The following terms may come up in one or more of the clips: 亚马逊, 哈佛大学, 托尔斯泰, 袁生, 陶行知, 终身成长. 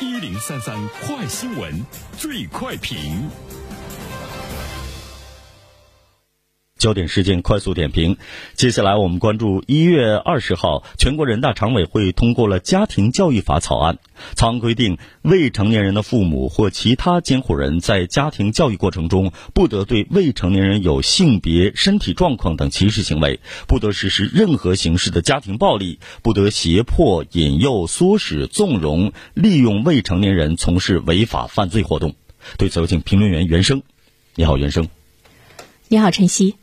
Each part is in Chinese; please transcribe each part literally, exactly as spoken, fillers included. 一零三三快新闻最快评。焦点事件快速点评，接下来我们关注一月二十号全国人大常委会通过了家庭教育法草案。草案规定，未成年人的父母或其他监护人在家庭教育过程中不得对未成年人有性别、身体状况等歧视行为，不得实施任何形式的家庭暴力，不得胁迫、引诱、唆使、纵容、利用未成年人从事违法犯罪活动。对此有请评论员袁生。你好袁生。你好晨曦。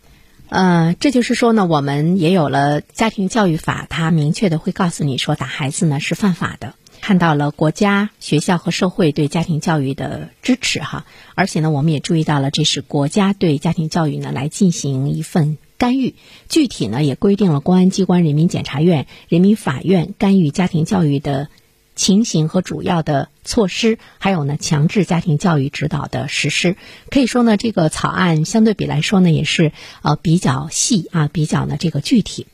呃，这就是说呢，我们也有了家庭教育法，它明确的会告诉你说，打孩子呢是犯法的。看到了国家、学校和社会对家庭教育的支持哈，而且呢，我们也注意到了，这是国家对家庭教育呢来进行一份干预。具体呢，也规定了公安机关、人民检察院、人民法院干预家庭教育的情形和主要的措施，还有呢强制家庭教育指导的实施。可以说呢，这个草案相对比来说呢也是呃比较细啊，比较呢这个具体。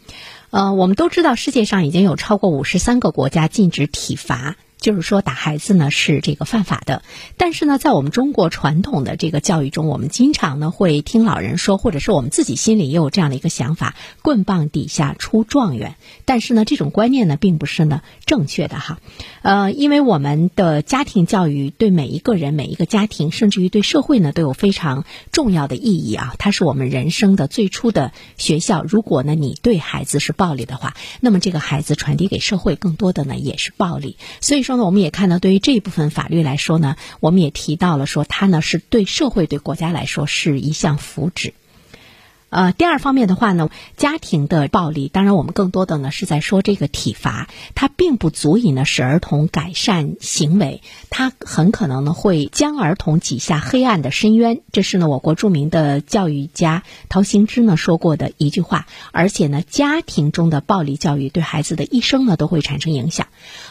呃我们都知道，世界上已经有超过五十三个国家禁止体罚，就是说打孩子呢是这个犯法的。但是呢，在我们中国传统的这个教育中，我们经常呢会听老人说，或者是我们自己心里也有这样的一个想法，棍棒底下出状元。但是呢，这种观念呢并不是呢正确的哈。呃，因为我们的家庭教育对每一个人、每一个家庭，甚至于对社会呢都有非常重要的意义啊。它是我们人生的最初的学校。如果呢你对孩子是暴力的话，那么这个孩子传递给社会更多的呢也是暴力。所以说我们也看到，对于这一部分法律来说呢，我们也提到了说，它呢是对社会、对国家来说是一项福祉。呃，第二方面的话呢，家庭的暴力，当然我们更多的呢是在说这个体罚，它并不足以呢使儿童改善行为，它很可能呢会将儿童挤下黑暗的深渊。这是呢我国著名的教育家陶行知呢说过的一句话。而且呢，家庭中的暴力教育对孩子的一生呢都会产生影响。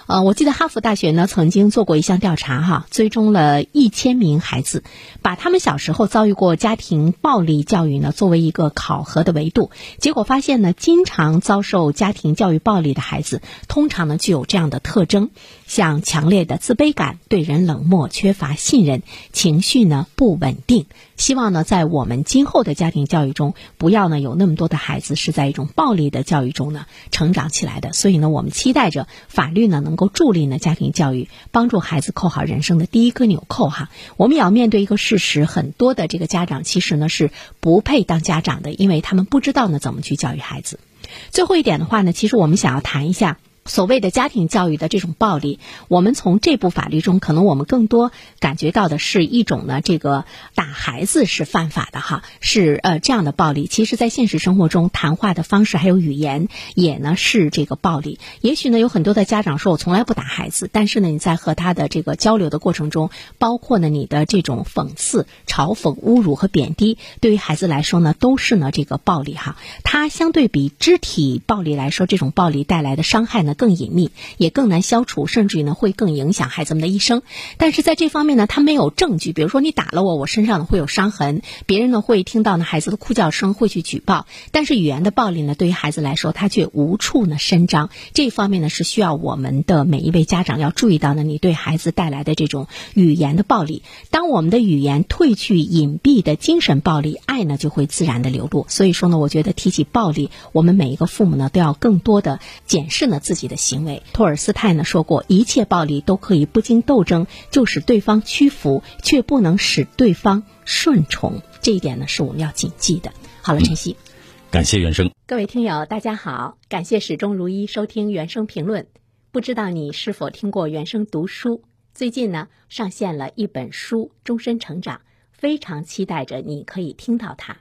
呃，我记得哈佛大学呢曾经做过一项调查哈，追踪了一千名孩子，把他们小时候遭遇过家庭暴力教育呢作为一个考核的维度，结果发现呢，经常遭受家庭教育暴力的孩子，通常呢具有这样的特征：像强烈的自卑感、对人冷漠、缺乏信任、情绪呢不稳定。希望呢，在我们今后的家庭教育中，不要呢有那么多的孩子是在一种暴力的教育中呢成长起来的。所以呢，我们期待着法律呢能够助力呢家庭教育，帮助孩子扣好人生的第一个纽扣哈。我们也要面对一个事实，很多的这个家长其实呢是不配当家长的，因为他们不知道呢怎么去教育孩子。最后一点的话呢，其实我们想要谈一下所谓的家庭教育的这种暴力。我们从这部法律中，可能我们更多感觉到的是一种呢，这个打孩子是犯法的哈，是呃这样的暴力。其实，在现实生活中，谈话的方式还有语言也呢是这个暴力。也许呢，有很多的家长说我从来不打孩子，但是呢，你在和他的这个交流的过程中，包括呢你的这种讽刺、嘲讽、侮辱和贬低，对于孩子来说呢，都是呢这个暴力哈。它相对比肢体暴力来说，这种暴力带来的伤害呢更隐秘，也更难消除，甚至于呢会更影响孩子们的一生。但是在这方面呢，他没有证据，比如说你打了我，我身上会有伤痕，别人呢会听到呢孩子的哭叫声，会去举报。但是语言的暴力呢，对于孩子来说，他却无处呢伸张。这方面呢是需要我们的每一位家长要注意到呢，你对孩子带来的这种语言的暴力。当我们的语言褪去隐蔽的精神暴力，爱呢就会自然的流露。所以说呢，我觉得提起暴力，我们每一个父母呢都要更多的检视呢自己的行为。托尔斯泰呢说过，一切暴力都可以不经斗争就使对方屈服，却不能使对方顺从。这一点呢是我们要谨记的。好了，晨曦、嗯、感谢原生。各位听友大家好，感谢始终如一收听原生评论。不知道你是否听过原生读书，最近呢上线了一本书《终身成长》，非常期待着你可以听到它。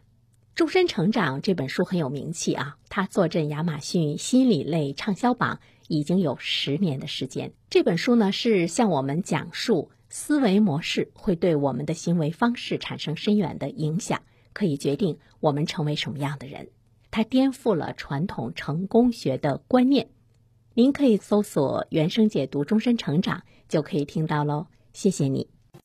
终身成长这本书很有名气啊，它坐镇亚马逊心理类畅销榜已经有十年的时间。这本书呢是向我们讲述思维模式会对我们的行为方式产生深远的影响，可以决定我们成为什么样的人。它颠覆了传统成功学的观念。您可以搜索原声解读终身成长就可以听到喽，谢谢你。